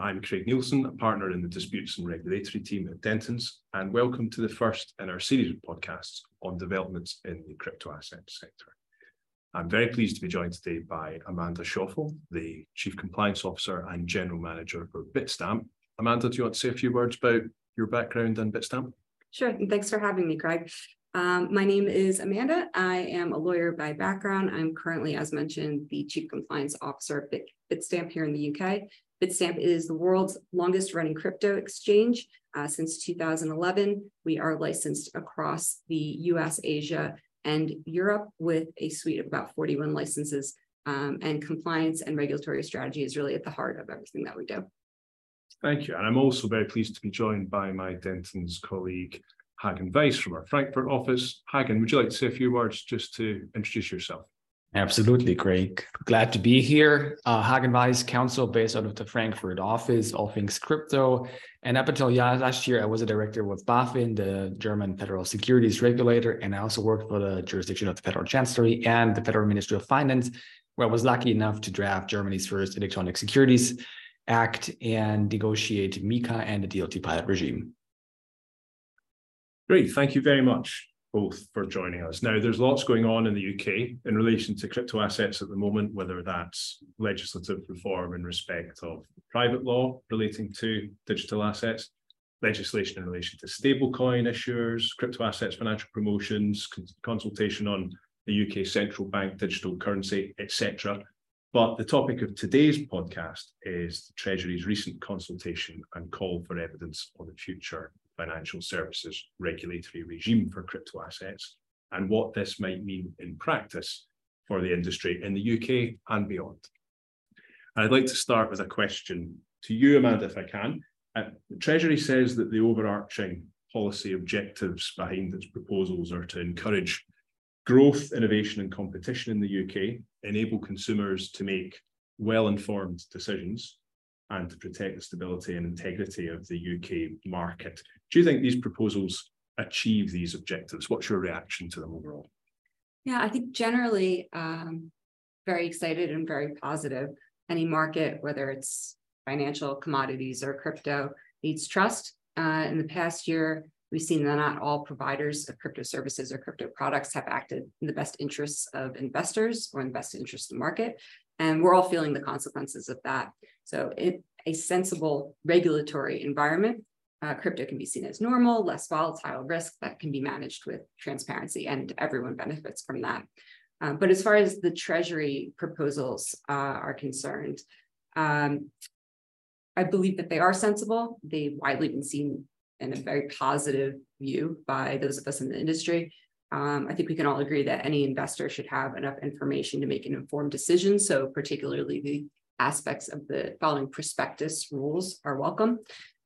and I'm Craig Neilson, a partner in the Disputes and Regulatory team at Dentons, and welcome to the first in our series of podcasts on developments in the crypto asset sector. I'm very pleased to be joined today by Amanda Shoffel, the Chief Compliance Officer and General Manager for Bitstamp. Amanda, do you want to say a few words about your background and Bitstamp? Sure, and thanks for having me, Craig. My name is Amanda. I am a lawyer by background. I'm currently, as mentioned, the Chief Compliance Officer at Bitstamp here in the UK. Bitstamp is the world's longest running crypto exchange since 2011. We are licensed across the US, Asia, and Europe with a suite of about 41 licenses, and compliance and regulatory strategy is really at the heart of everything that we do. Thank you. And I'm also very pleased to be joined by my Dentons colleague, Hagen Weiss from our Frankfurt office. Hagen, would you like to say a few words just to introduce yourself? Absolutely, Craig. Glad to be here. Hagen Weiss, counsel based out of the Frankfurt office, all things crypto. And up until last year, I was a director with BaFin, the German Federal Securities Regulator, and I also worked for the jurisdiction of the Federal Chancellery and the Federal Ministry of Finance, where I was lucky enough to draft Germany's first Electronic Securities Act and negotiate MiCA and the DLT pilot regime. Great. Thank you very much both for joining us. Now, there's lots going on in the UK in relation to crypto assets at the moment, whether that's legislative reform in respect of private law relating to digital assets, legislation in relation to stablecoin issuers, crypto assets, financial promotions, consultation on the UK central bank digital currency, etc. But the topic of today's podcast is the Treasury's recent consultation and call for evidence on the future financial services regulatory regime for crypto assets and what this might mean in practice for the industry in the UK and beyond. And I'd like to start with a question to you, Amanda, if I can. The Treasury says that the overarching policy objectives behind its proposals are to encourage growth, innovation, and competition in the UK, enable consumers to make well-informed decisions, and to protect the stability and integrity of the UK market. Do you think these proposals achieve these objectives? What's your reaction to them overall? Yeah, I think generally very excited and very positive. Any market, whether it's financial, commodities, or crypto, needs trust. In the past year, we've seen that not all providers of crypto services or crypto products have acted in the best interests of investors or in the best interests of the market. And we're all feeling the consequences of that. So in a sensible regulatory environment, crypto can be seen as normal, less volatile risk that can be managed with transparency, and everyone benefits from that. But as far as the Treasury proposals are concerned, I believe that they are sensible. They've widely been seen in a very positive view by those of us in the industry. I think we can all agree that any investor should have enough information to make an informed decision. So particularly the aspects of the following prospectus rules are welcome.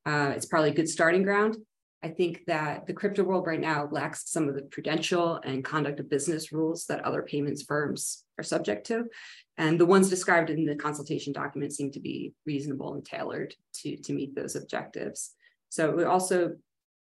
It's probably a good starting ground. I think that the crypto world right now lacks some of the prudential and conduct of business rules that other payments firms are subject to. And the ones described in the consultation document seem to be reasonable and tailored to meet those objectives. So we also,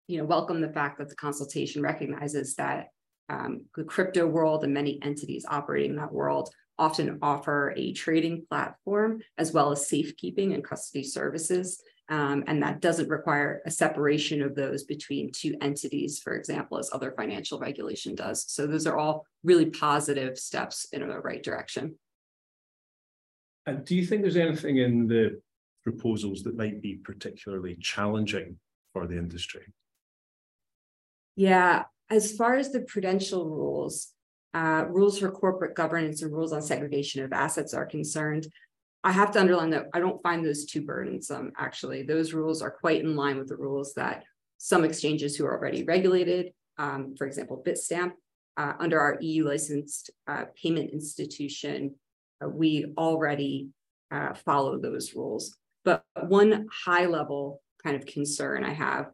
welcome the fact that the consultation recognizes that the crypto world and many entities operating in that world often offer a trading platform as well as safekeeping and custody services. And that doesn't require a separation of those between two entities, for example, as other financial regulation does. So those are all really positive steps in the right direction. And do you think there's anything in the proposals that might be particularly challenging for the industry? Yeah, as far as the prudential rules, rules for corporate governance and rules on segregation of assets are concerned, I have to underline that I don't find those too burdensome, actually. Those rules are quite in line with the rules that some exchanges who are already regulated, for example, Bitstamp, under our EU licensed payment institution, we already follow those rules. But one high level kind of concern I have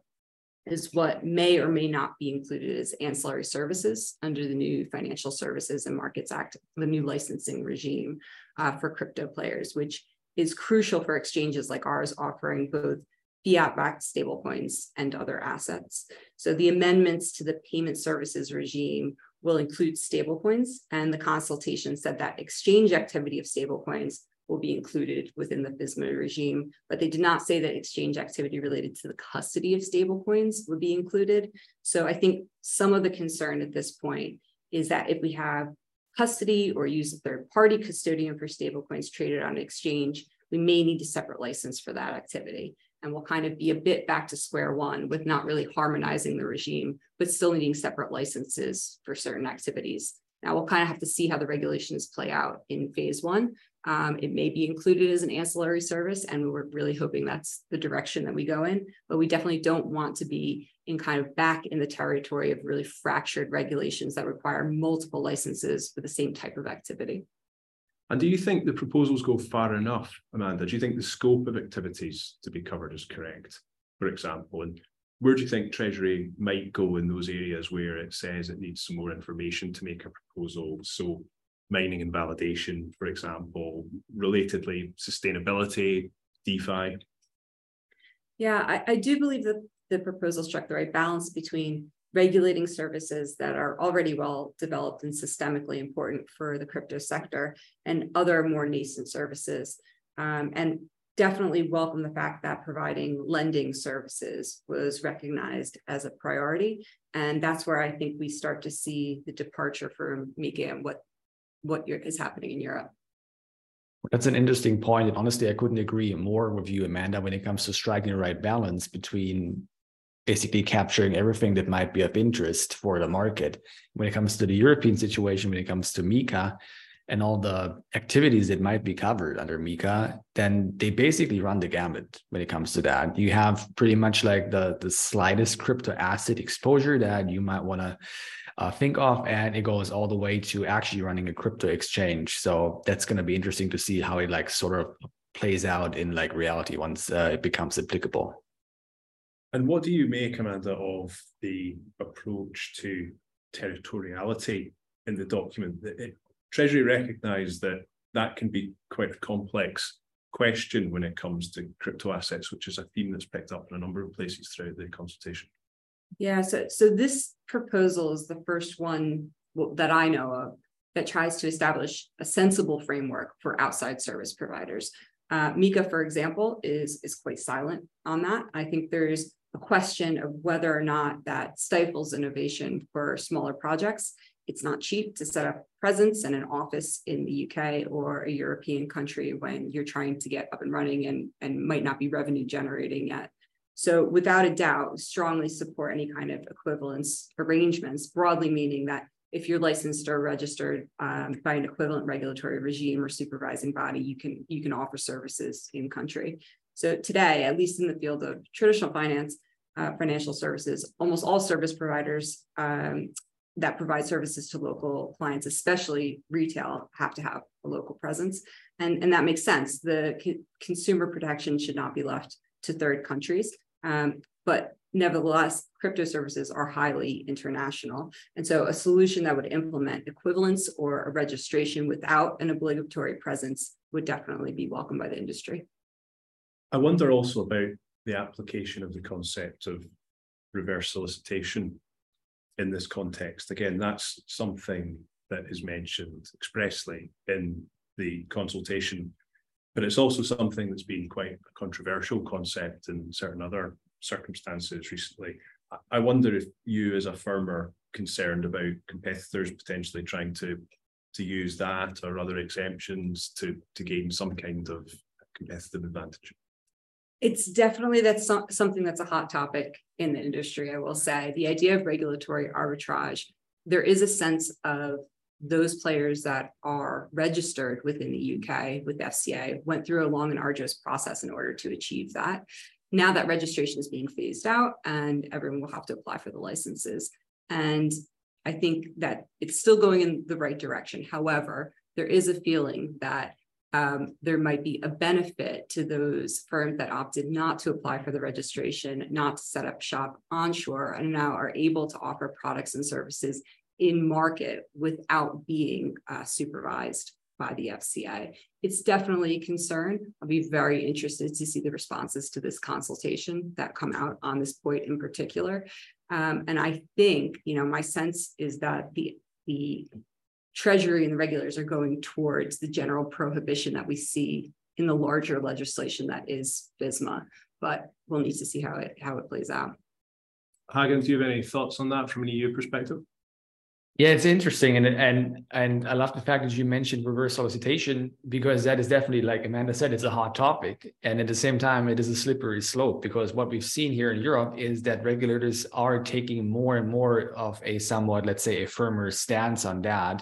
is what may or may not be included as ancillary services under the new Financial Services and Markets Act, the new licensing regime for crypto players, which is crucial for exchanges like ours offering both fiat-backed stablecoins and other assets. So the amendments to the payment services regime will include stablecoins, and the consultation said that exchange activity of stablecoins will be included within the FISMA regime, but they did not say that exchange activity related to the custody of stablecoins would be included. So I think some of the concern at this point is that if we have custody or use a third-party custodian for stablecoins traded on an exchange, we may need a separate license for that activity. And we'll kind of be a bit back to square one with not really harmonizing the regime, but still needing separate licenses for certain activities. Now we'll kind of have to see how the regulations play out in phase one. It may be included as an ancillary service, and we were really hoping that's the direction that we go in, but we definitely don't want to be in kind of back in the territory of really fractured regulations that require multiple licenses for the same type of activity. And do you think the proposals go far enough, Amanda? Do you think the scope of activities to be covered is correct, for example? And where do you think Treasury might go in those areas where it says it needs some more information to make a proposal? So mining and validation, for example, relatedly, sustainability, DeFi? Yeah, I do believe that the proposal struck the right balance between regulating services that are already well developed and systemically important for the crypto sector and other more nascent services. And definitely welcome the fact that providing lending services was recognized as a priority. And that's where I think we start to see the departure from MiCA and what is happening in Europe. That's an interesting point. And honestly, I couldn't agree more with you, Amanda, when it comes to striking the right balance between basically capturing everything that might be of interest for the market. When it comes to the European situation, when it comes to MiCA and all the activities that might be covered under MiCA, then they basically run the gamut when it comes to that. You have pretty much like the slightest crypto asset exposure that you might want to think of, and it goes all the way to actually running a crypto exchange. So that's going to be interesting to see how it like sort of plays out in like reality once it becomes applicable. And what do you make, Amanda, of the approach to territoriality in the document? Treasury recognised that that can be quite a complex question when it comes to crypto assets, which is a theme that's picked up in a number of places throughout the consultation. Yeah, so this proposal is the first one that I know of that tries to establish a sensible framework for outside service providers. MiCA, for example, is quite silent on that. I think there's a question of whether or not that stifles innovation for smaller projects. It's not cheap to set up presence and an office in the UK or a European country when you're trying to get up and running and might not be revenue generating yet. So without a doubt, strongly support any kind of equivalence arrangements, broadly meaning that if you're licensed or registered by an equivalent regulatory regime or supervising body, you can offer services in country. So today, at least in the field of traditional finance, financial services, almost all service providers that provide services to local clients, especially retail, have to have a local presence. And that makes sense. The consumer protection should not be left to third countries. But nevertheless, crypto services are highly international. And so a solution that would implement equivalence or a registration without an obligatory presence would definitely be welcomed by the industry. I wonder also about the application of the concept of reverse solicitation in this context. Again, that's something that is mentioned expressly in the consultation, but it's also something that's been quite a controversial concept in certain other circumstances recently. I wonder if you as a firm are concerned about competitors potentially trying to use that or other exemptions to gain some kind of competitive advantage. It's definitely something that's a hot topic in the industry, I will say. The idea of regulatory arbitrage, there is a sense of those players that are registered within the UK with FCA went through a long and arduous process in order to achieve that. Now that registration is being phased out and everyone will have to apply for the licenses. And I think that it's still going in the right direction. However, there is a feeling that there might be a benefit to those firms that opted not to apply for the registration, not to set up shop onshore, and now are able to offer products and services in market without being supervised by the FCA. It's definitely a concern. I'll be very interested to see the responses to this consultation that come out on this point in particular. And I think, you know, my sense is that the Treasury and the regulators are going towards the general prohibition that we see in the larger legislation that is FISMA, but we'll need to see how it plays out. Hagen, do you have any thoughts on that from an EU perspective? Yeah, it's interesting, and I love the fact that you mentioned reverse solicitation, because that is definitely, like Amanda said, it's a hot topic, and at the same time, it is a slippery slope, because what we've seen here in Europe is that regulators are taking more and more of a somewhat, let's say, a firmer stance on that.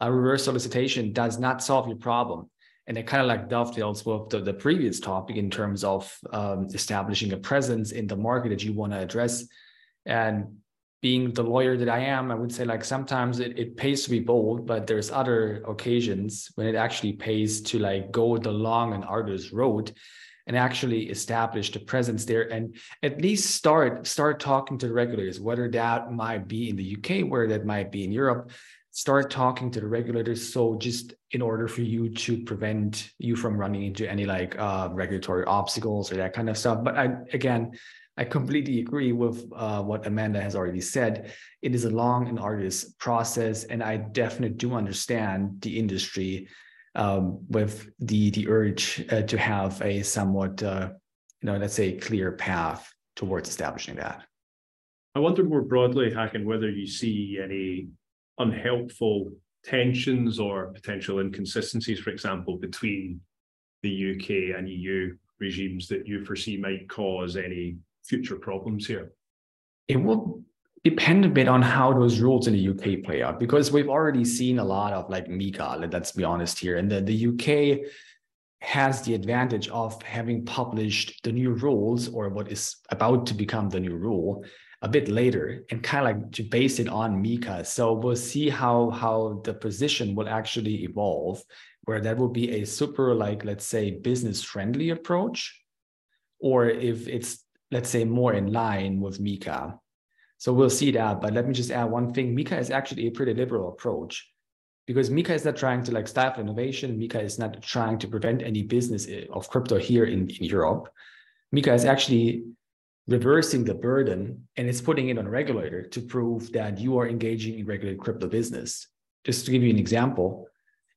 Reverse solicitation does not solve your problem, and it kind of like dovetails with the previous topic in terms of establishing a presence in the market that you want to address. And being the lawyer that I am, I would say, like, sometimes it pays to be bold, but there's other occasions when it actually pays to, like, go the long and arduous road and actually establish the presence there, and at least start talking to the regulators, whether that might be in the UK, where that might be in Europe. Start talking to the regulators, so just in order for you to prevent you from running into any, like, regulatory obstacles or that kind of stuff. But I completely agree with what Amanda has already said. It is a long and arduous process, and I definitely do understand the industry with the urge to have a somewhat, let's say, clear path towards establishing that. I wondered more broadly, Hagen, whether you see any unhelpful tensions or potential inconsistencies, for example, between the UK and EU regimes that you foresee might cause any future problems here? It will depend a bit on how those rules in the UK play out, because we've already seen a lot of, like, MiCA, let's be honest here. And the UK has the advantage of having published the new rules, or what is about to become the new rule, a bit later, and kind of like to base it on MiCA. So we'll see how the position will actually evolve, where that will be a super, like, let's say, business-friendly approach, or if it's, let's say, more in line with MiCA. So we'll see that. But let me just add one thing. MiCA is actually a pretty liberal approach, because MiCA is not trying to, like, stifle innovation. MiCA is not trying to prevent any business of crypto here in Europe. MiCA is actually reversing the burden, and it's putting it on a regulator to prove that you are engaging in regulated crypto business. Just to give you an example,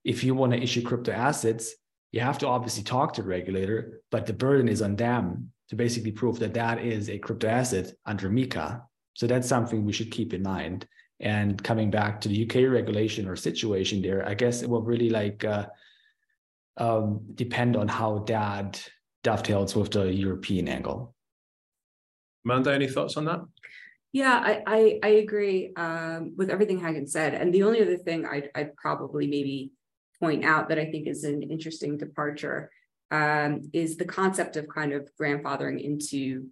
if you want to issue crypto assets, you have to obviously talk to the regulator, but the burden is on them to basically prove that that is a crypto asset under MiCA. So that's something we should keep in mind. And coming back to the UK regulation or situation there, I guess it will really, like, depend on how that dovetails with the European angle. Amanda, any thoughts on that? Yeah, I agree with everything Hagen said. And the only other thing I'd probably maybe point out that I think is an interesting departure is the concept of kind of grandfathering into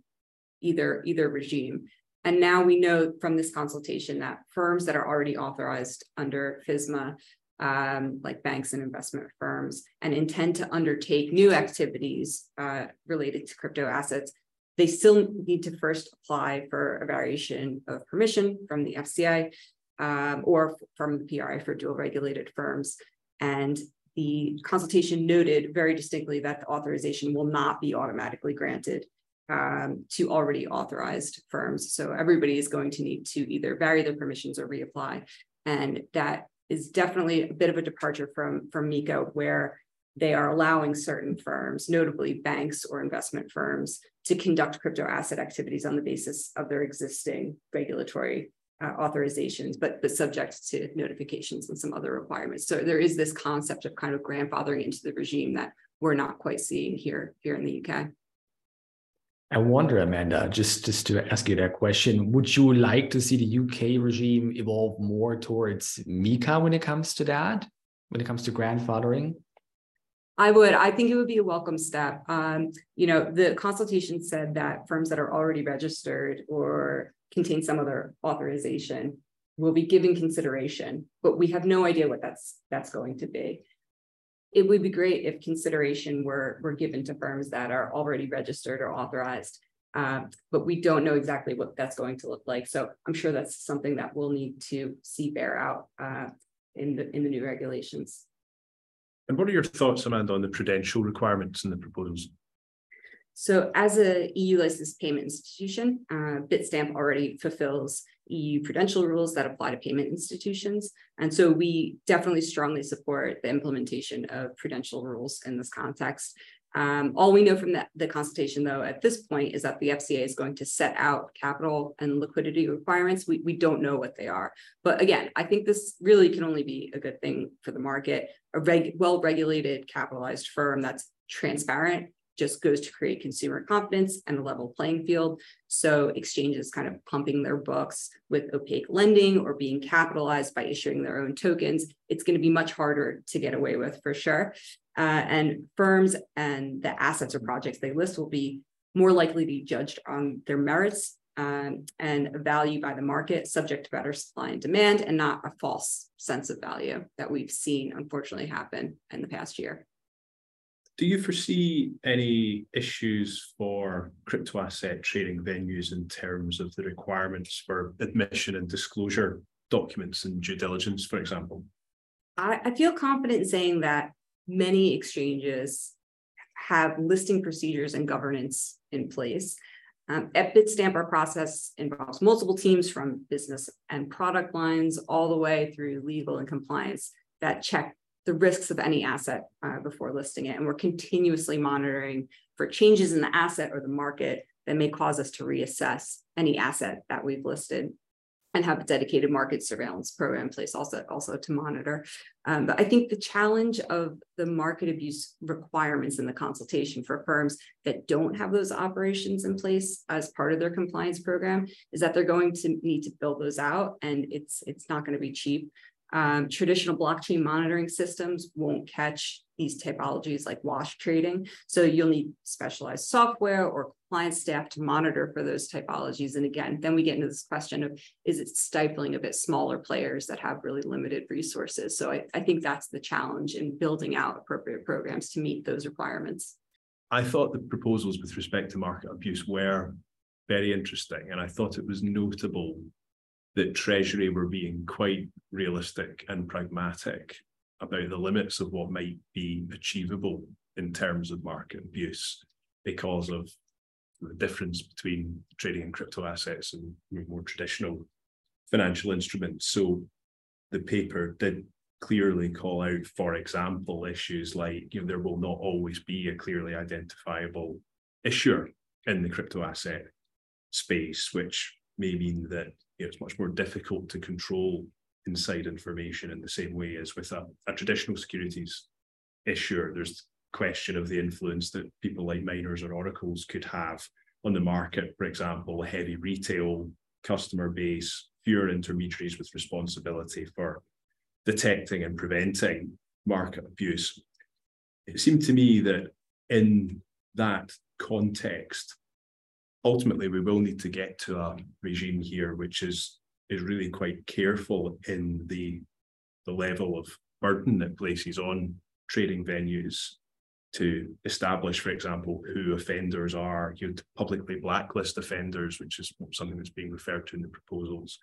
either regime. And now we know from this consultation that firms that are already authorized under FISMA, like banks and investment firms, and intend to undertake new activities related to crypto assets, they still need to first apply for a variation of permission from the FCA or from the PRA for dual regulated firms. And the consultation noted very distinctly that the authorization will not be automatically granted to already authorized firms. So everybody is going to need to either vary their permissions or reapply. And that is definitely a bit of a departure from MiCA, where they are allowing certain firms, notably banks or investment firms, to conduct crypto asset activities on the basis of their existing regulatory authorizations, but subject to notifications and some other requirements. So there is this concept of kind of grandfathering into the regime that we're not quite seeing here in the UK. I wonder, Amanda, just to ask you that question, would you like to see the UK regime evolve more towards MiCA when it comes to that, when it comes to grandfathering? I would. I think it would be a welcome step. The consultation said that firms that are already registered or contain some other authorization will be given consideration, but we have no idea what that's going to be. It would be great if consideration were given to firms that are already registered or authorized, but we don't know exactly what that's going to look like. So I'm sure that's something that we'll need to see bear out in the new regulations. And what are your thoughts, Amanda, on the prudential requirements in the proposals? So as a EU licensed payment institution, Bitstamp already fulfills EU prudential rules that apply to payment institutions. And so we definitely strongly support the implementation of prudential rules in this context. All we know from the consultation, though, at this point is that the FCA is going to set out capital and liquidity requirements. We don't know what they are. But again, I think this really can only be a good thing for the market. A well-regulated, capitalized firm that's transparent just goes to create consumer confidence and a level playing field. So exchanges kind of pumping their books with opaque lending or being capitalized by issuing their own tokens, it's going to be much harder to get away with for sure. And firms and the assets or projects they list will be more likely to be judged on their merits and value by the market, subject to better supply and demand, and not a false sense of value that we've seen, unfortunately, happen in the past year. Do you foresee any issues for crypto asset trading venues in terms of the requirements for admission and disclosure documents and due diligence, for example? I feel confident in saying that many exchanges have listing procedures and governance in place. At Bitstamp, our process involves multiple teams from business and product lines all the way through legal and compliance that check the risks of any asset before listing it. And we're continuously monitoring for changes in the asset or the market that may cause us to reassess any asset that we've listed, and have a dedicated market surveillance program in place also to monitor. But I think the challenge of the market abuse requirements in the consultation for firms that don't have those operations in place as part of their compliance program is that they're going to need to build those out, and it's not going to be cheap. Traditional blockchain monitoring systems won't catch these typologies like wash trading. So you'll need specialized software or compliance staff to monitor for those typologies. And again, then we get into this question of, is it stifling a bit smaller players that have really limited resources? So I think that's the challenge in building out appropriate programs to meet those requirements. I thought the proposals with respect to market abuse were very interesting. And I thought it was notable that Treasury were being quite realistic and pragmatic about the limits of what might be achievable in terms of market abuse because of the difference between trading in crypto assets and more traditional financial instruments. So the paper did clearly call out, for example, issues like, there will not always be a clearly identifiable issuer in the crypto asset space, which may mean that it's much more difficult to control inside information in the same way as with a traditional securities issuer. There's the question of the influence that people like miners or oracles could have on the market, for example, a heavy retail customer base, fewer intermediaries with responsibility for detecting and preventing market abuse. It seemed to me that in that context, ultimately, we will need to get to a regime here which is really quite careful in the level of burden it places on trading venues to establish, for example, who offenders are. You'd publicly blacklist offenders, which is something that's being referred to in the proposals.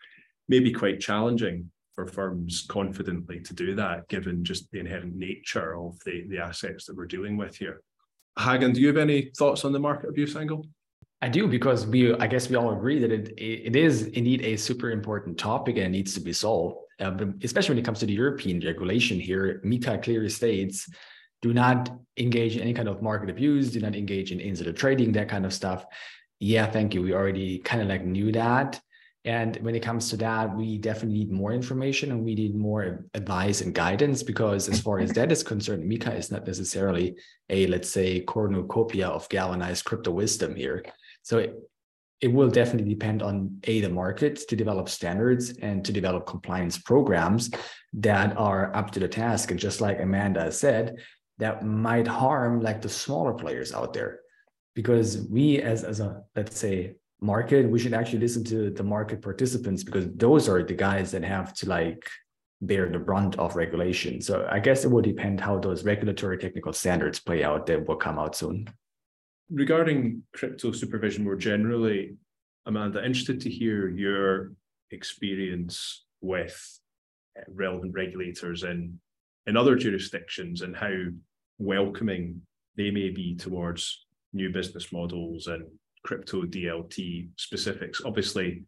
Maybe quite challenging for firms confidently to do that, given just the inherent nature of the assets that we're dealing with here. Hagen, do you have any thoughts on the market abuse angle? I do, because I guess we all agree that it is indeed a super important topic and it needs to be solved, especially when it comes to the European regulation here. MiCA clearly states, do not engage in any kind of market abuse, do not engage in insider trading, that kind of stuff. Yeah, thank you. We already kind of like knew that. And when it comes to that, we definitely need more information and we need more advice and guidance, because as far as that is concerned, MiCA is not necessarily a, let's say, cornucopia of galvanized crypto wisdom here. So it will definitely depend on the market to develop standards and to develop compliance programs that are up to the task. And just like Amanda said, that might harm like the smaller players out there, because we as a, let's say, market, we should actually listen to the market participants, because those are the guys that have to like bear the brunt of regulation. So I guess it will depend how those regulatory technical standards play out that will come out soon. Regarding crypto supervision more generally, Amanda, interested to hear your experience with relevant regulators in other jurisdictions and how welcoming they may be towards new business models and crypto DLT specifics. Obviously,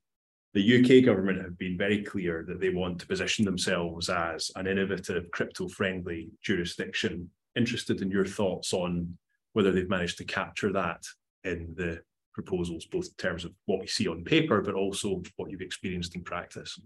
The UK government have been very clear that they want to position themselves as an innovative, crypto-friendly jurisdiction. Interested in your thoughts on whether they've managed to capture that in the proposals, both in terms of what we see on paper, but also what you've experienced in practice.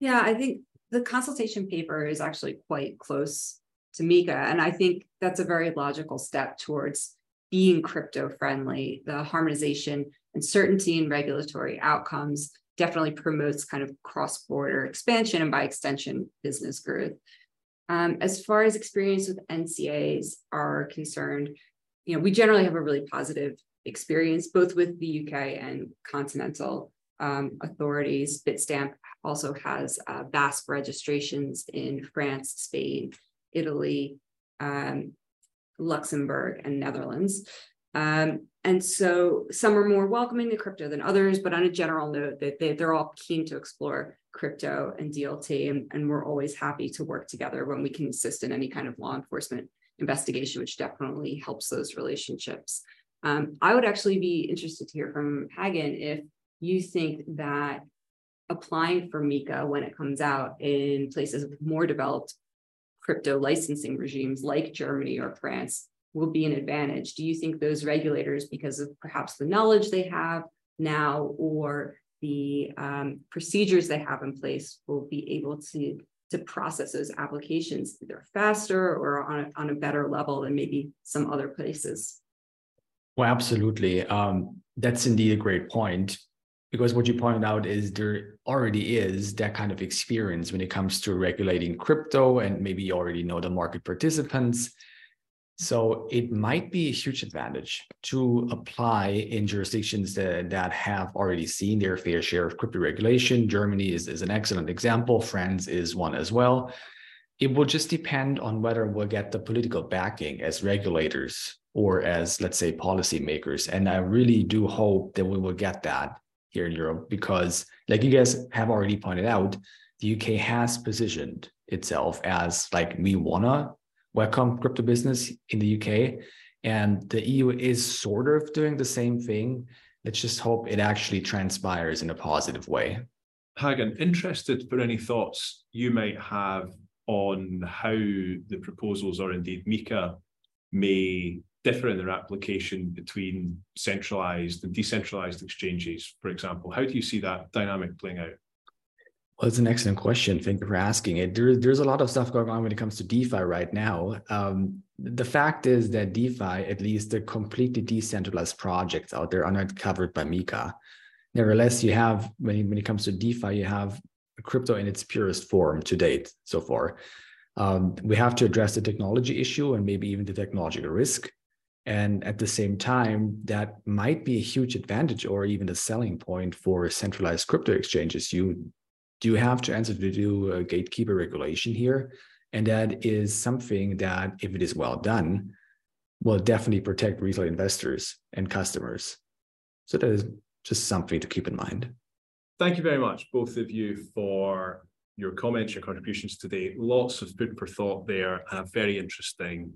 Yeah, I think the consultation paper is actually quite close to MiCA, and I think that's a very logical step towards being crypto-friendly. The harmonization and certainty in regulatory outcomes definitely promotes kind of cross-border expansion and by extension, business growth. As far as experience with NCAs are concerned, we generally have a really positive experience, both with the UK and continental authorities. Bitstamp also has VASP registrations in France, Spain, Italy, Luxembourg, and Netherlands. And so some are more welcoming to crypto than others, but on a general note, that they're all keen to explore crypto and DLT, and we're always happy to work together when we can assist in any kind of law enforcement investigation, which definitely helps those relationships. I would actually be interested to hear from Hagen if you think that applying for MiCA when it comes out in places with more developed crypto licensing regimes like Germany or France will be an advantage. Do you think those regulators, because of perhaps the knowledge they have now or the procedures they have in place, will be able to process those applications either faster or on a better level than maybe some other places? Well, absolutely. That's indeed a great point, because what you pointed out is there already is that kind of experience when it comes to regulating crypto, and maybe you already know the market participants. So it might be a huge advantage to apply in jurisdictions that have already seen their fair share of crypto regulation. Germany is an excellent example. France is one as well. It will just depend on whether we'll get the political backing as regulators or as, let's say, policymakers. And I really do hope that we will get that here in Europe, because like you guys have already pointed out, the UK has positioned itself as like, we wanna welcome crypto business in the UK, and the EU is sort of doing the same thing. Let's just hope it actually transpires in a positive way. Hagen, interested for any thoughts you might have on how the proposals, or indeed MiCA, may differ in their application between centralized and decentralized exchanges, for example. How do you see that dynamic playing out? Well, it's an excellent question. Thank you for asking it. There's a lot of stuff going on when it comes to DeFi right now. The fact is that DeFi, at least the completely decentralized projects out there, are not covered by MiCA. Nevertheless, you have, when it comes to DeFi, you have crypto in its purest form to date so far. We have to address the technology issue and maybe even the technological risk. And at the same time, that might be a huge advantage or even a selling point for centralized crypto exchanges. You have to answer to a gatekeeper regulation here. And that is something that, if it is well done, will definitely protect retail investors and customers. So that is just something to keep in mind. Thank you very much, both of you, for your comments, your contributions today. Lots of food for thought there, and a very interesting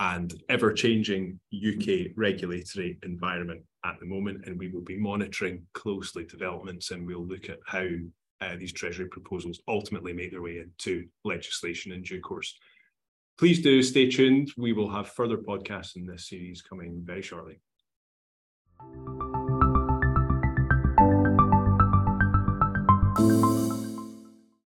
and ever-changing UK regulatory environment at the moment. And we will be monitoring closely developments, and we'll look at how these Treasury proposals ultimately make their way into legislation in due course. Please do stay tuned. We will have further podcasts in this series coming very shortly.